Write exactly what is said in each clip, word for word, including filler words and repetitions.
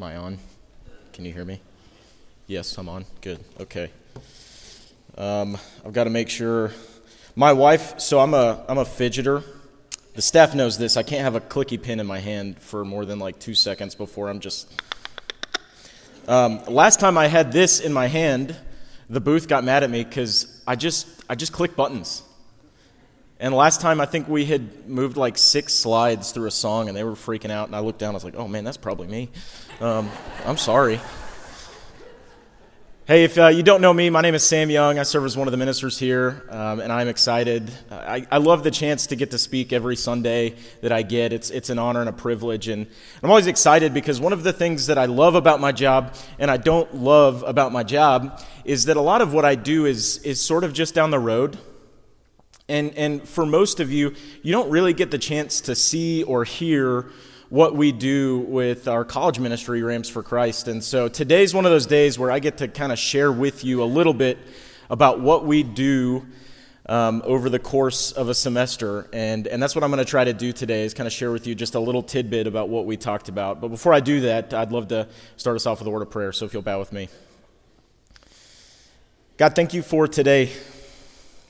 Am I on? Can you hear me? Yes, I'm on. Good. Okay. Um, I've got to make sure. My wife, so I'm a I'm a fidgeter. The staff knows this. I can't have a clicky pen in my hand for more than like two seconds before I'm just... Um, last time I had this in my hand, the booth got mad at me because I just I just click buttons. And last time I think we had moved like six slides through a song and they were freaking out. And I looked down, I was like, oh man, that's probably me. Um, I'm sorry. Hey, if uh, you don't know me, my name is Sam Young. I serve as one of the ministers here, um, and I'm excited. I, I love the chance to get to speak every Sunday that I get. It's it's an honor and a privilege, and I'm always excited because one of the things that I love about my job and I don't love about my job is that a lot of what I do is is sort of just down the road. And and for most of you, you don't really get the chance to see or hear what we do with our college ministry, Rams for Christ. And so today's one of those days where I get to kind of share with you a little bit about what we do um, over the course of a semester. And, and that's what I'm going to try to do today is kind of share with you just a little tidbit about what we talked about. But before I do that, I'd love to start us off with a word of prayer. So if you'll bow with me. God, thank you for today.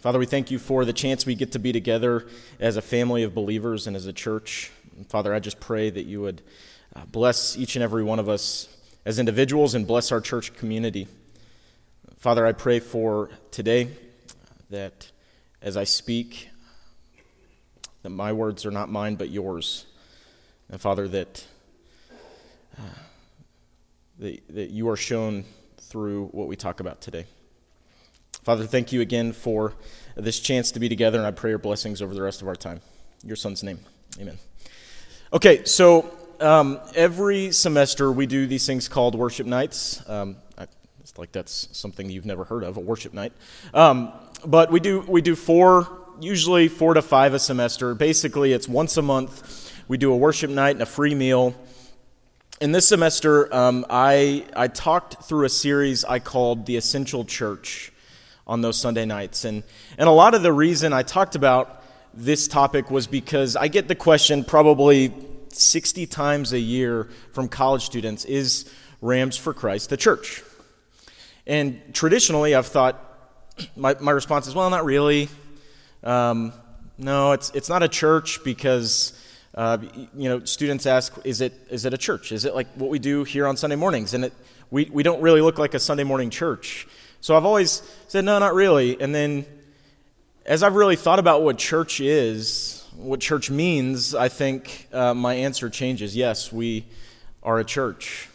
Father, we thank you for the chance we get to be together as a family of believers and as a church. Father, I just pray that you would bless each and every one of us as individuals and bless our church community. Father, I pray for today that as I speak, that my words are not mine but yours. And Father, that, uh, that, that you are shown through what we talk about today. Father, thank you again for this chance to be together, and I pray your blessings over the rest of our time. In your son's name, amen. Okay, so um, every semester we do these things called worship nights. Um, I, it's like that's something you've never heard of, a worship night. Um, but we do we do four, usually four to five a semester. Basically, it's once a month. We do a worship night and a free meal. And this semester, um, I I talked through a series I called The Essential Church on those Sunday nights, and and a lot of the reason I talked about this topic was because I get the question probably sixty times a year from college students, is Rams for Christ the church? And traditionally I've thought, my, my response is, well, not really. Um, no, it's it's not a church because, uh, you know, students ask, is it is it a church? Is it like what we do here on Sunday mornings? And it, we, we don't really look like a Sunday morning church. So I've always said, no, not really. And then as I've really thought about what church is, what church means, I think uh, my answer changes. Yes, we are a church.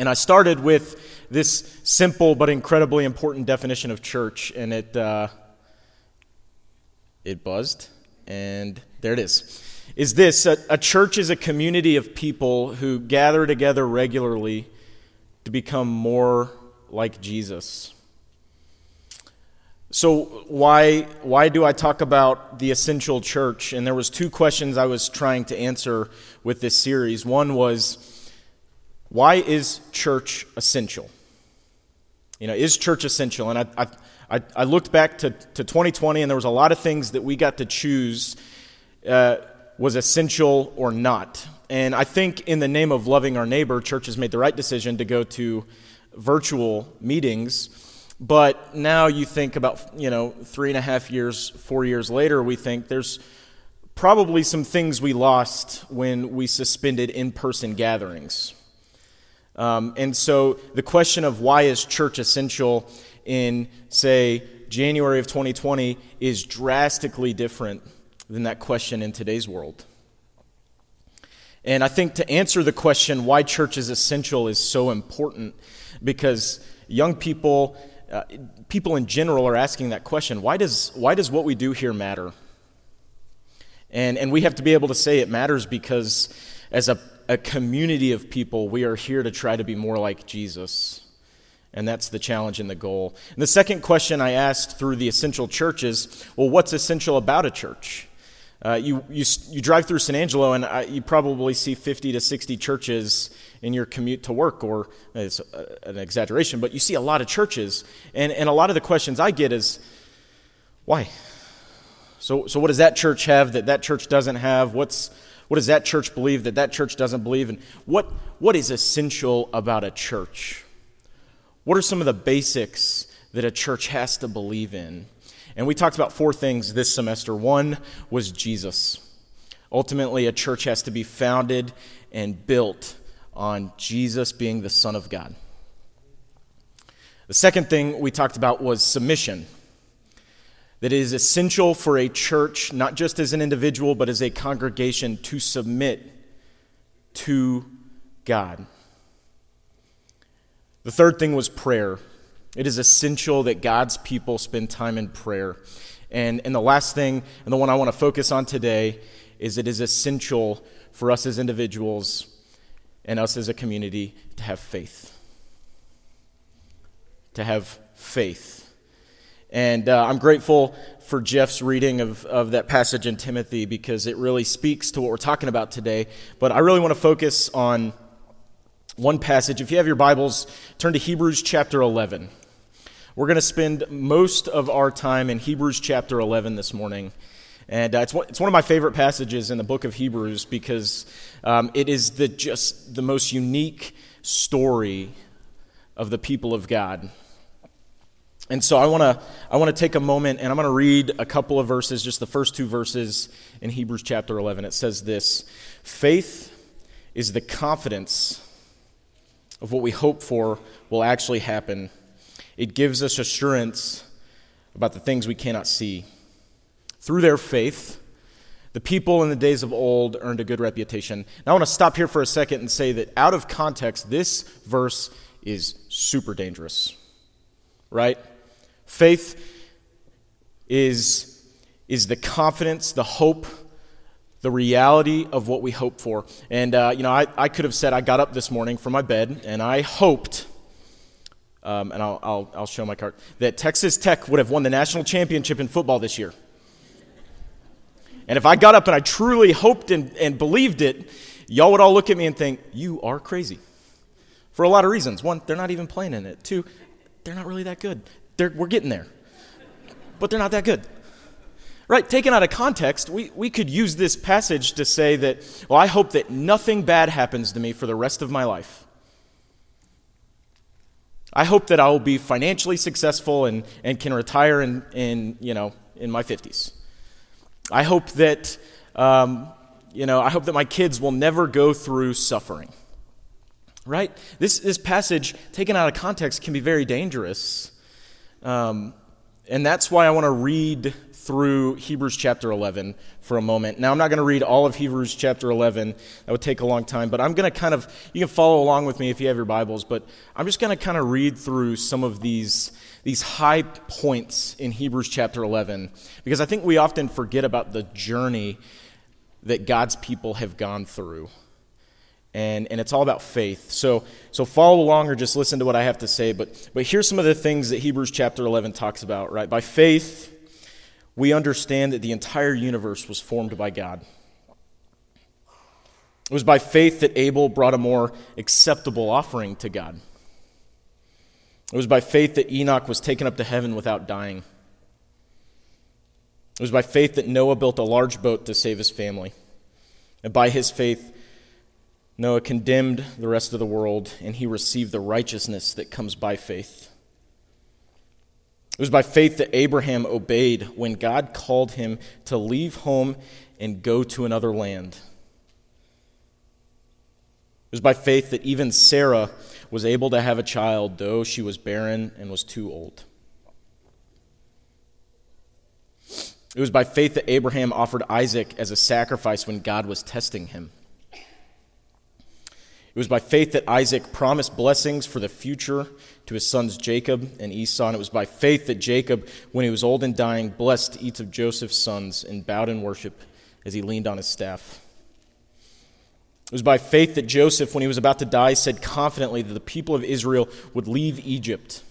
And I started with this simple but incredibly important definition of church, and it uh, it buzzed, and there it is. Is this, a, a church is a community of people who gather together regularly to become more like Jesus. So why why do I talk about the essential church? And there was two questions I was trying to answer with this series. One was, why is church essential? You know, is church essential? And I I, I looked back to, to twenty twenty, and there was a lot of things that we got to choose uh, was essential or not. And I think in the name of loving our neighbor, churches made the right decision to go to virtual meetings. But now you think about, you know, three and a half years, four years later, we think there's probably some things we lost when we suspended in-person gatherings. Um, and so the question of why is church essential in, say, January of twenty twenty is drastically different than that question in today's world. And I think to answer the question why church is essential is so important because young people... Uh, people in general are asking that question, why does why does what we do here matter? And and we have to be able to say it matters because as a, a community of people, we are here to try to be more like Jesus. And that's the challenge and the goal. And the second question I asked through the essential church is, well, what's essential about a church? Uh, you, you you drive through San Angelo and I, you probably see fifty to sixty churches in your commute to work, or it's an exaggeration, but you see a lot of churches. And, and a lot of the questions I get is, why? So so what does that church have that that church doesn't have? What's What does that church believe that that church doesn't believe? And what what is essential about a church? What are some of the basics that a church has to believe in? And we talked about four things this semester. One was Jesus. Ultimately, a church has to be founded and built on Jesus being the Son of God. The second thing we talked about was submission. That it is essential for a church, not just as an individual, but as a congregation, to submit to God. The third thing was prayer. It is essential that God's people spend time in prayer. And, and the last thing, and the one I want to focus on today, is it is essential for us as individuals and us as a community to have faith. To have faith. And uh, I'm grateful for Jeff's reading of, of that passage in Timothy because it really speaks to what we're talking about today. But I really want to focus on one passage. If you have your Bibles, turn to Hebrews chapter eleven. We're going to spend most of our time in Hebrews chapter eleven this morning. And uh, it's, one, it's one of my favorite passages in the book of Hebrews because um, it is the just the most unique story of the people of God. And so I want to I want to take a moment and I'm going to read a couple of verses, just the first two verses in Hebrews chapter eleven. It says this: faith is the confidence of what we hope for will actually happen. It gives us assurance about the things we cannot see. Through their faith, the people in the days of old earned a good reputation. Now I want to stop here for a second and say that out of context, this verse is super dangerous, right? Faith is is the confidence, the hope, the reality of what we hope for. And, uh, you know, I, I could have said I got up this morning from my bed and I hoped, um, and I'll, I'll, I'll show my card, that Texas Tech would have won the national championship in football this year. And if I got up and I truly hoped and, and believed it, y'all would all look at me and think, you are crazy. For a lot of reasons. One, they're not even playing in it. Two, they're not really that good. They're, we're getting there, but they're not that good. Right, taken out of context, we, we could use this passage to say that, well, I hope that nothing bad happens to me for the rest of my life. I hope that I will be financially successful and, and can retire in, in, you know, in my fifties. I hope that, um, you know, I hope that my kids will never go through suffering. Right? This this passage, taken out of context, can be very dangerous. Um, and that's why I want to read through Hebrews chapter eleven for a moment. Now, I'm not going to read all of Hebrews chapter eleven. That would take a long time. But I'm going to kind of, you can follow along with me if you have your Bibles, but I'm just going to kind of read through some of these, these high points in Hebrews chapter eleven. Because I think we often forget about the journey that God's people have gone through. And and it's all about faith. So so follow along or just listen to what I have to say. But but here's some of the things that Hebrews chapter eleven talks about, right? By faith, we understand that the entire universe was formed by God. It was by faith that Abel brought a more acceptable offering to God. It was by faith that Enoch was taken up to heaven without dying. It was by faith that Noah built a large boat to save his family. And by his faith, Noah condemned the rest of the world, and he received the righteousness that comes by faith. It was by faith that Abraham obeyed when God called him to leave home and go to another land. It was by faith that even Sarah was able to have a child, though she was barren and was too old. It was by faith that Abraham offered Isaac as a sacrifice when God was testing him. It was by faith that Isaac promised blessings for the future to his sons Jacob and Esau. And it was by faith that Jacob, when he was old and dying, blessed each of Joseph's sons and bowed in worship as he leaned on his staff. It was by faith that Joseph, when he was about to die, said confidently that the people of Israel would leave Egypt.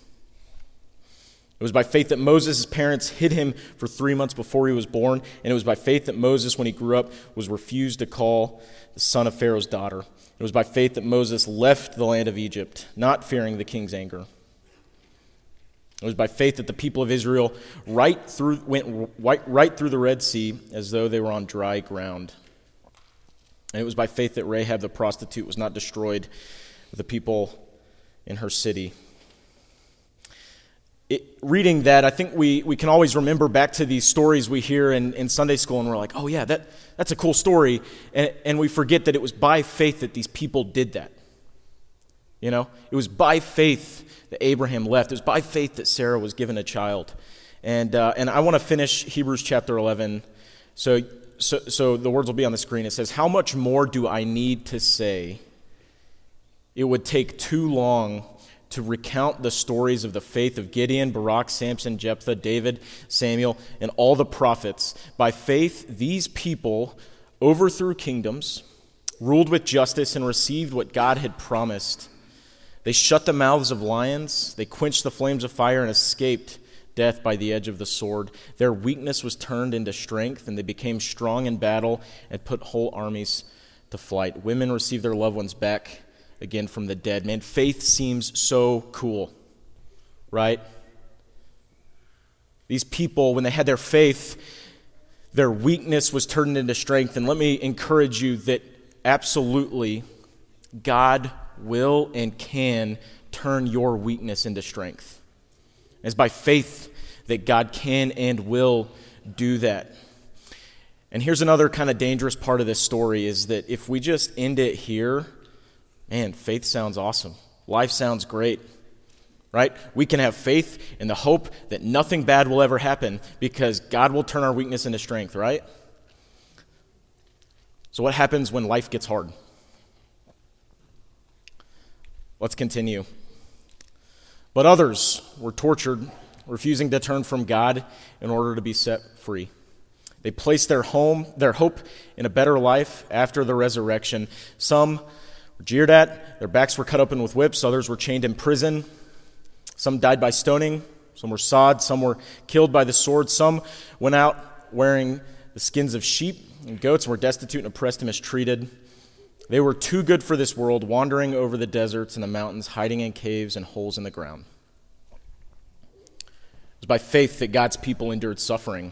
It was by faith that Moses' parents hid him for three months before he was born. And it was by faith that Moses, when he grew up, was refused to call the son of Pharaoh's daughter. It was by faith that Moses left the land of Egypt, not fearing the king's anger. It was by faith that the people of Israel right through, went right, right through the Red Sea as though they were on dry ground. And it was by faith that Rahab the prostitute was not destroyed with the people in her city. It, reading that, I think we, we can always remember back to these stories we hear in, in Sunday school, and we're like, oh yeah, that, that's a cool story, and, and we forget that it was by faith that these people did that. You know, it was by faith that Abraham left. It was by faith that Sarah was given a child. And uh, and I want to finish Hebrews chapter eleven. So, so so the words will be on the screen. It says, "How much more do I need to say? It would take too long to recount the stories of the faith of Gideon, Barak, Samson, Jephthah, David, Samuel, and all the prophets. By faith, these people overthrew kingdoms, ruled with justice, and received what God had promised. They shut the mouths of lions, they quenched the flames of fire, and escaped death by the edge of the sword. Their weakness was turned into strength, and they became strong in battle and put whole armies to flight. Women received their loved ones back again from the dead." Man, faith seems so cool, right? These people, when they had their faith, their weakness was turned into strength. And let me encourage you that absolutely God will and can turn your weakness into strength. It's by faith that God can and will do that. And here's another kind of dangerous part of this story, is that if we just end it here, man, faith sounds awesome. Life sounds great, right? We can have faith in the hope that nothing bad will ever happen because God will turn our weakness into strength, right? So what happens when life gets hard? Let's continue. "But others were tortured, refusing to turn from God in order to be set free. They placed their home, their hope in a better life after the resurrection. Some were jeered at, their backs were cut open with whips, others were chained in prison. Some died by stoning, some were sawed, some were killed by the sword. Some went out wearing the skins of sheep and goats and were destitute and oppressed and mistreated. They were too good for this world, wandering over the deserts and the mountains, hiding in caves and holes in the ground." It was by faith that God's people endured suffering.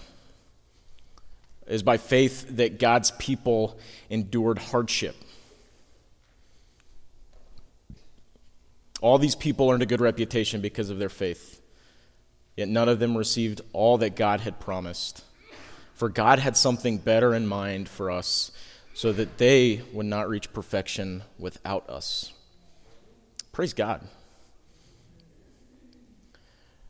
It was by faith that God's people endured hardship. All these people earned a good reputation because of their faith, yet none of them received all that God had promised. For God had something better in mind for us, so that they would not reach perfection without us. Praise God.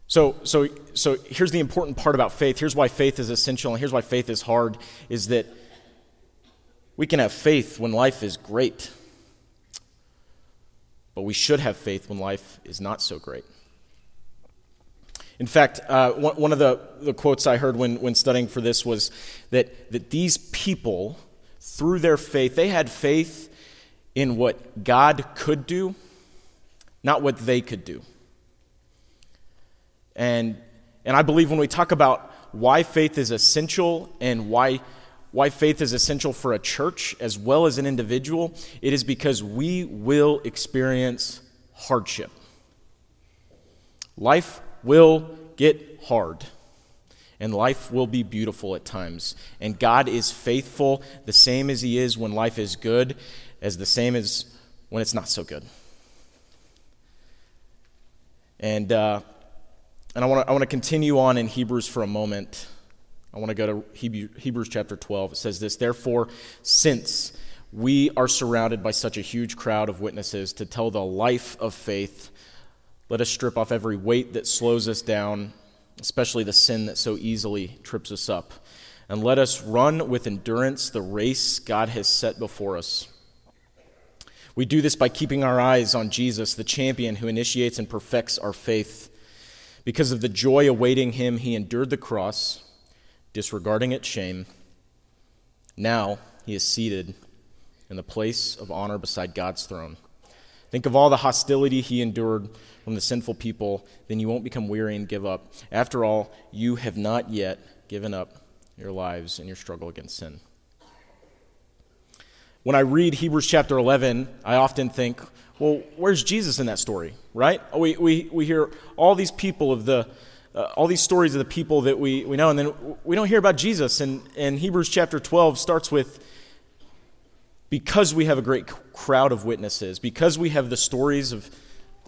So so, so here's the important part about faith. Here's why faith is essential, and here's why faith is hard, is that we can have faith when life is great, but we should have faith when life is not so great. In fact, uh, one, one of the, the quotes I heard when, when studying for this was that, that these people, through their faith, they had faith in what God could do, not what they could do. And and I believe when we talk about why faith is essential and why why faith is essential for a church as well as an individual, it is because we will experience hardship. Life will get hard. And life will be beautiful at times. And God is faithful, the same as he is when life is good, as the same as when it's not so good. And uh, and I want to I want to continue on in Hebrews for a moment. I want to go to Hebrew, Hebrews chapter twelve. It says this: "Therefore, since we are surrounded by such a huge crowd of witnesses to tell the life of faith, let us strip off every weight that slows us down, especially the sin that so easily trips us up. And let us run with endurance the race God has set before us. We do this by keeping our eyes on Jesus, the champion who initiates and perfects our faith. Because of the joy awaiting him, he endured the cross, disregarding its shame. Now he is seated in the place of honor beside God's throne. Think of all the hostility he endured from the sinful people, then you won't become weary and give up. After all, you have not yet given up your lives in your struggle against sin." When I read Hebrews chapter eleven, I often think, well, where's Jesus in that story, right? We we, we hear all these people of the, uh, all these stories of the people that we, we know, and then we don't hear about Jesus. And, and Hebrews chapter twelve starts with, because we have a great crowd of witnesses, because we have the stories of,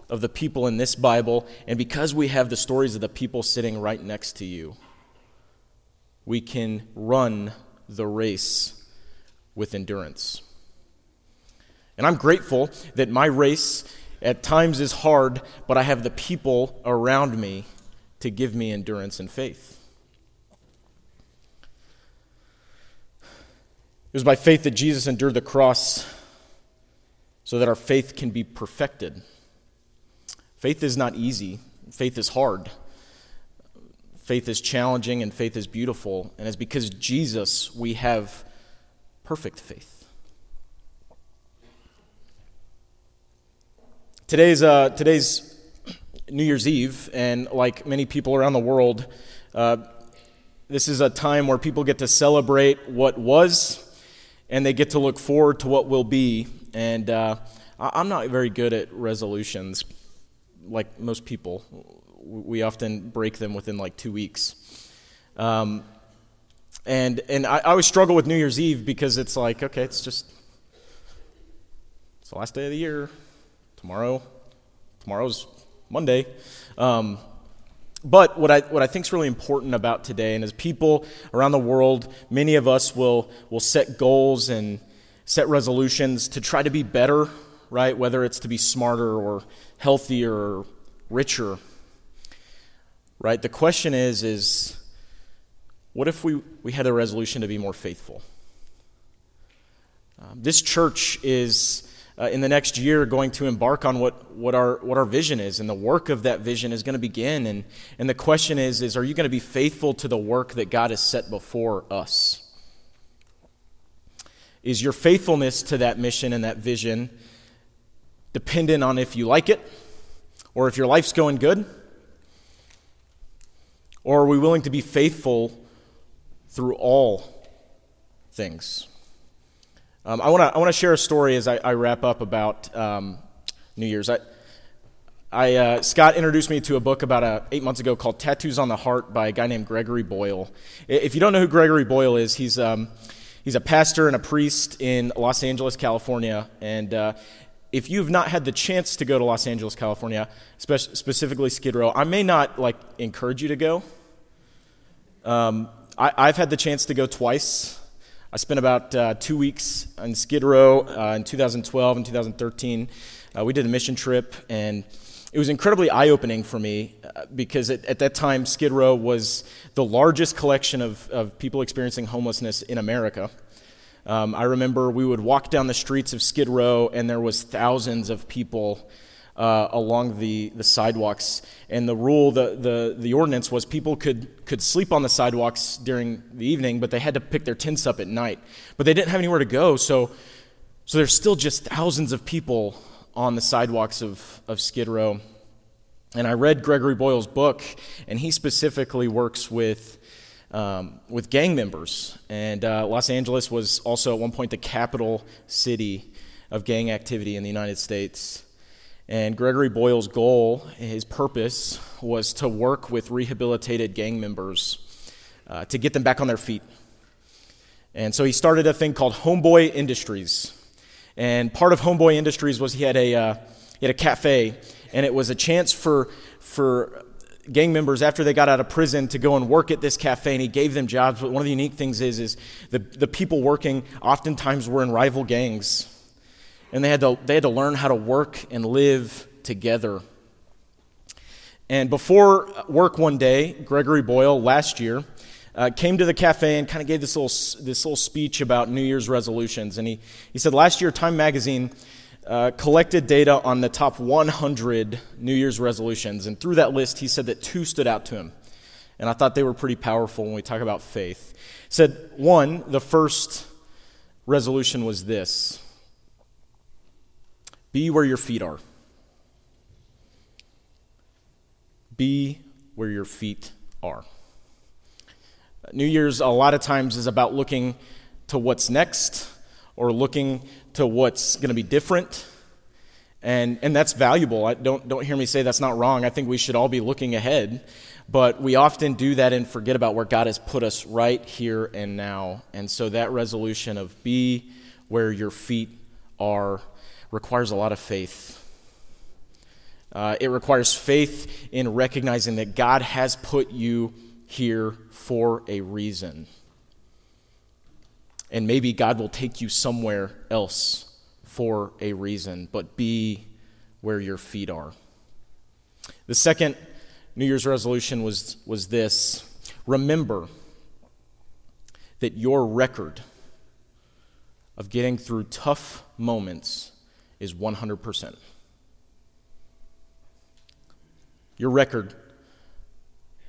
of the people in this Bible, and because we have the stories of the people sitting right next to you, we can run the race with endurance. And I'm grateful that my race at times is hard, but I have the people around me to give me endurance and faith. It was by faith that Jesus endured the cross so that our faith can be perfected. Faith is not easy. Faith is hard. Faith is challenging, and faith is beautiful. And it's because Jesus we have perfect faith. Today's uh, today's New Year's Eve, and like many people around the world, uh, this is a time where people get to celebrate what was, and they get to look forward to what will be. And uh, I'm not very good at resolutions, like most people. We often break them within like two weeks. Um, and and I, I always struggle with New Year's Eve because it's like, okay, it's just, it's the last day of the year. Tomorrow, tomorrow's Monday. Um, But what I what I think is really important about today, and as people around the world, many of us will will set goals and set resolutions to try to be better, right? Whether it's to be smarter or healthier or richer, right? The question is, is what if we, we had a resolution to be more faithful? Um, this church is... Uh, in the next year, going to embark on what, what our what our vision is, and the work of that vision is going to begin. And, and the question is, is are you going to be faithful to the work that God has set before us? Is your faithfulness to that mission and that vision dependent on if you like it, or if your life's going good? Or are we willing to be faithful through all things? Um, I want to I want to share a story as I, I wrap up about um, New Year's. I, I uh, Scott introduced me to a book about uh, eight months ago called "Tattoos on the Heart" by a guy named Gregory Boyle. If you don't know who Gregory Boyle is, he's um, he's a pastor and a priest in Los Angeles, California. And uh, if you've not had the chance to go to Los Angeles, California, spe- specifically Skid Row, I may not like encourage you to go. Um, I, I've had the chance to go twice. I spent about uh, two weeks in Skid Row uh, in two thousand twelve and two thousand thirteen. Uh, we did a mission trip, and it was incredibly eye-opening for me uh, because it, at that time, Skid Row was the largest collection of, of people experiencing homelessness in America. Um, I remember we would walk down the streets of Skid Row, and there was thousands of people uh, along the, the sidewalks. And the rule, the, the, the ordinance was people could, could sleep on the sidewalks during the evening, but they had to pick their tents up at night. But they didn't have anywhere to go, so so there's still just thousands of people on the sidewalks of, of Skid Row. And I read Gregory Boyle's book, and he specifically works with um, with gang members. And uh, Los Angeles was also at one point the capital city of gang activity in the United States. And Gregory Boyle's goal, his purpose, was to work with rehabilitated gang members uh, to get them back on their feet. And so he started a thing called Homeboy Industries. And part of Homeboy Industries was he had a uh, he had a cafe, and it was a chance for for gang members after they got out of prison to go and work at this cafe, and he gave them jobs. But one of the unique things is is the the people working oftentimes were in rival gangs. And they had to they had to learn how to work and live together. And before work one day, Gregory Boyle last year uh, came to the cafe and kind of gave this little this little speech about New Year's resolutions. And he he said last year Time Magazine uh, collected data on the top one hundred New Year's resolutions, and through that list he said that two stood out to him, and I thought they were pretty powerful when we talk about faith. He said one, the first resolution was this. Be where your feet are. Be where your feet are. New Year's a lot of times is about looking to what's next or looking to what's going to be different. And and that's valuable. I don't don't hear me say that's not wrong. I think we should all be looking ahead, but we often do that and forget about where God has put us right here and now. And so that resolution of be where your feet are requires a lot of faith. Uh, it requires faith in recognizing that God has put you here for a reason. And maybe God will take you somewhere else for a reason, but be where your feet are. The second New Year's resolution was, was this. Remember that your record of getting through tough moments is one hundred percent. Your record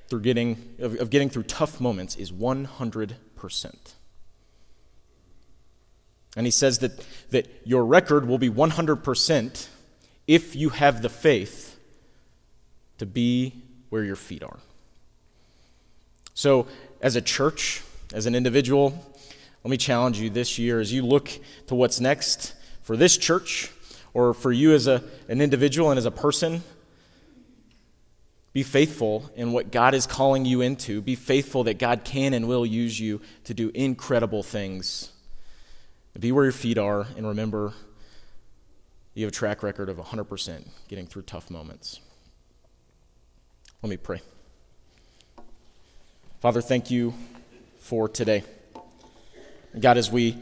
through getting of, of getting through tough moments is one hundred percent. And he says that, that your record will be one hundred percent if you have the faith to be where your feet are. So as a church, as an individual, let me challenge you this year as you look to what's next for this church or for you as a, an individual and as a person. Be faithful in what God is calling you into. Be faithful that God can and will use you to do incredible things. Be where your feet are, and remember you have a track record of one hundred percent getting through tough moments. Let me pray. Father, thank you for today. God, as we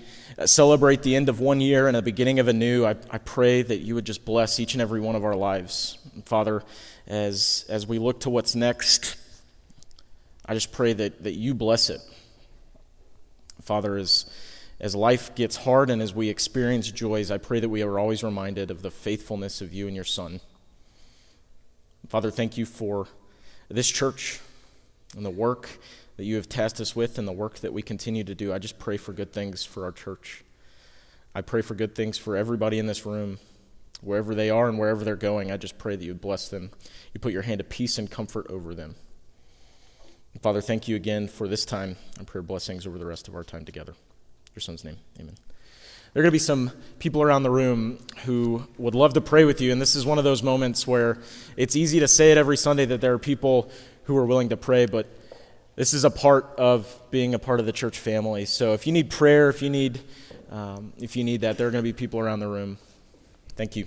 celebrate the end of one year and the beginning of a new, I, I pray that you would just bless each and every one of our lives. And Father, as as we look to what's next, I just pray that, that you bless it. Father, as, as life gets hard and as we experience joys, I pray that we are always reminded of the faithfulness of you and your Son. Father, thank you for this church and the work that you have tasked us with and the work that we continue to do. I just pray for good things for our church. I pray for good things for everybody in this room, wherever they are and wherever they're going. I just pray that you bless them. You put your hand of peace and comfort over them. And Father, thank you again for this time and prayer blessings over the rest of our time together. In your Son's name, amen. There are going to be some people around the room who would love to pray with you, and this is one of those moments where it's easy to say it every Sunday that there are people who are willing to pray, but this is a part of being a part of the church family. So if you need prayer, if you need, um, if you need that, there are going to be people around the room. Thank you.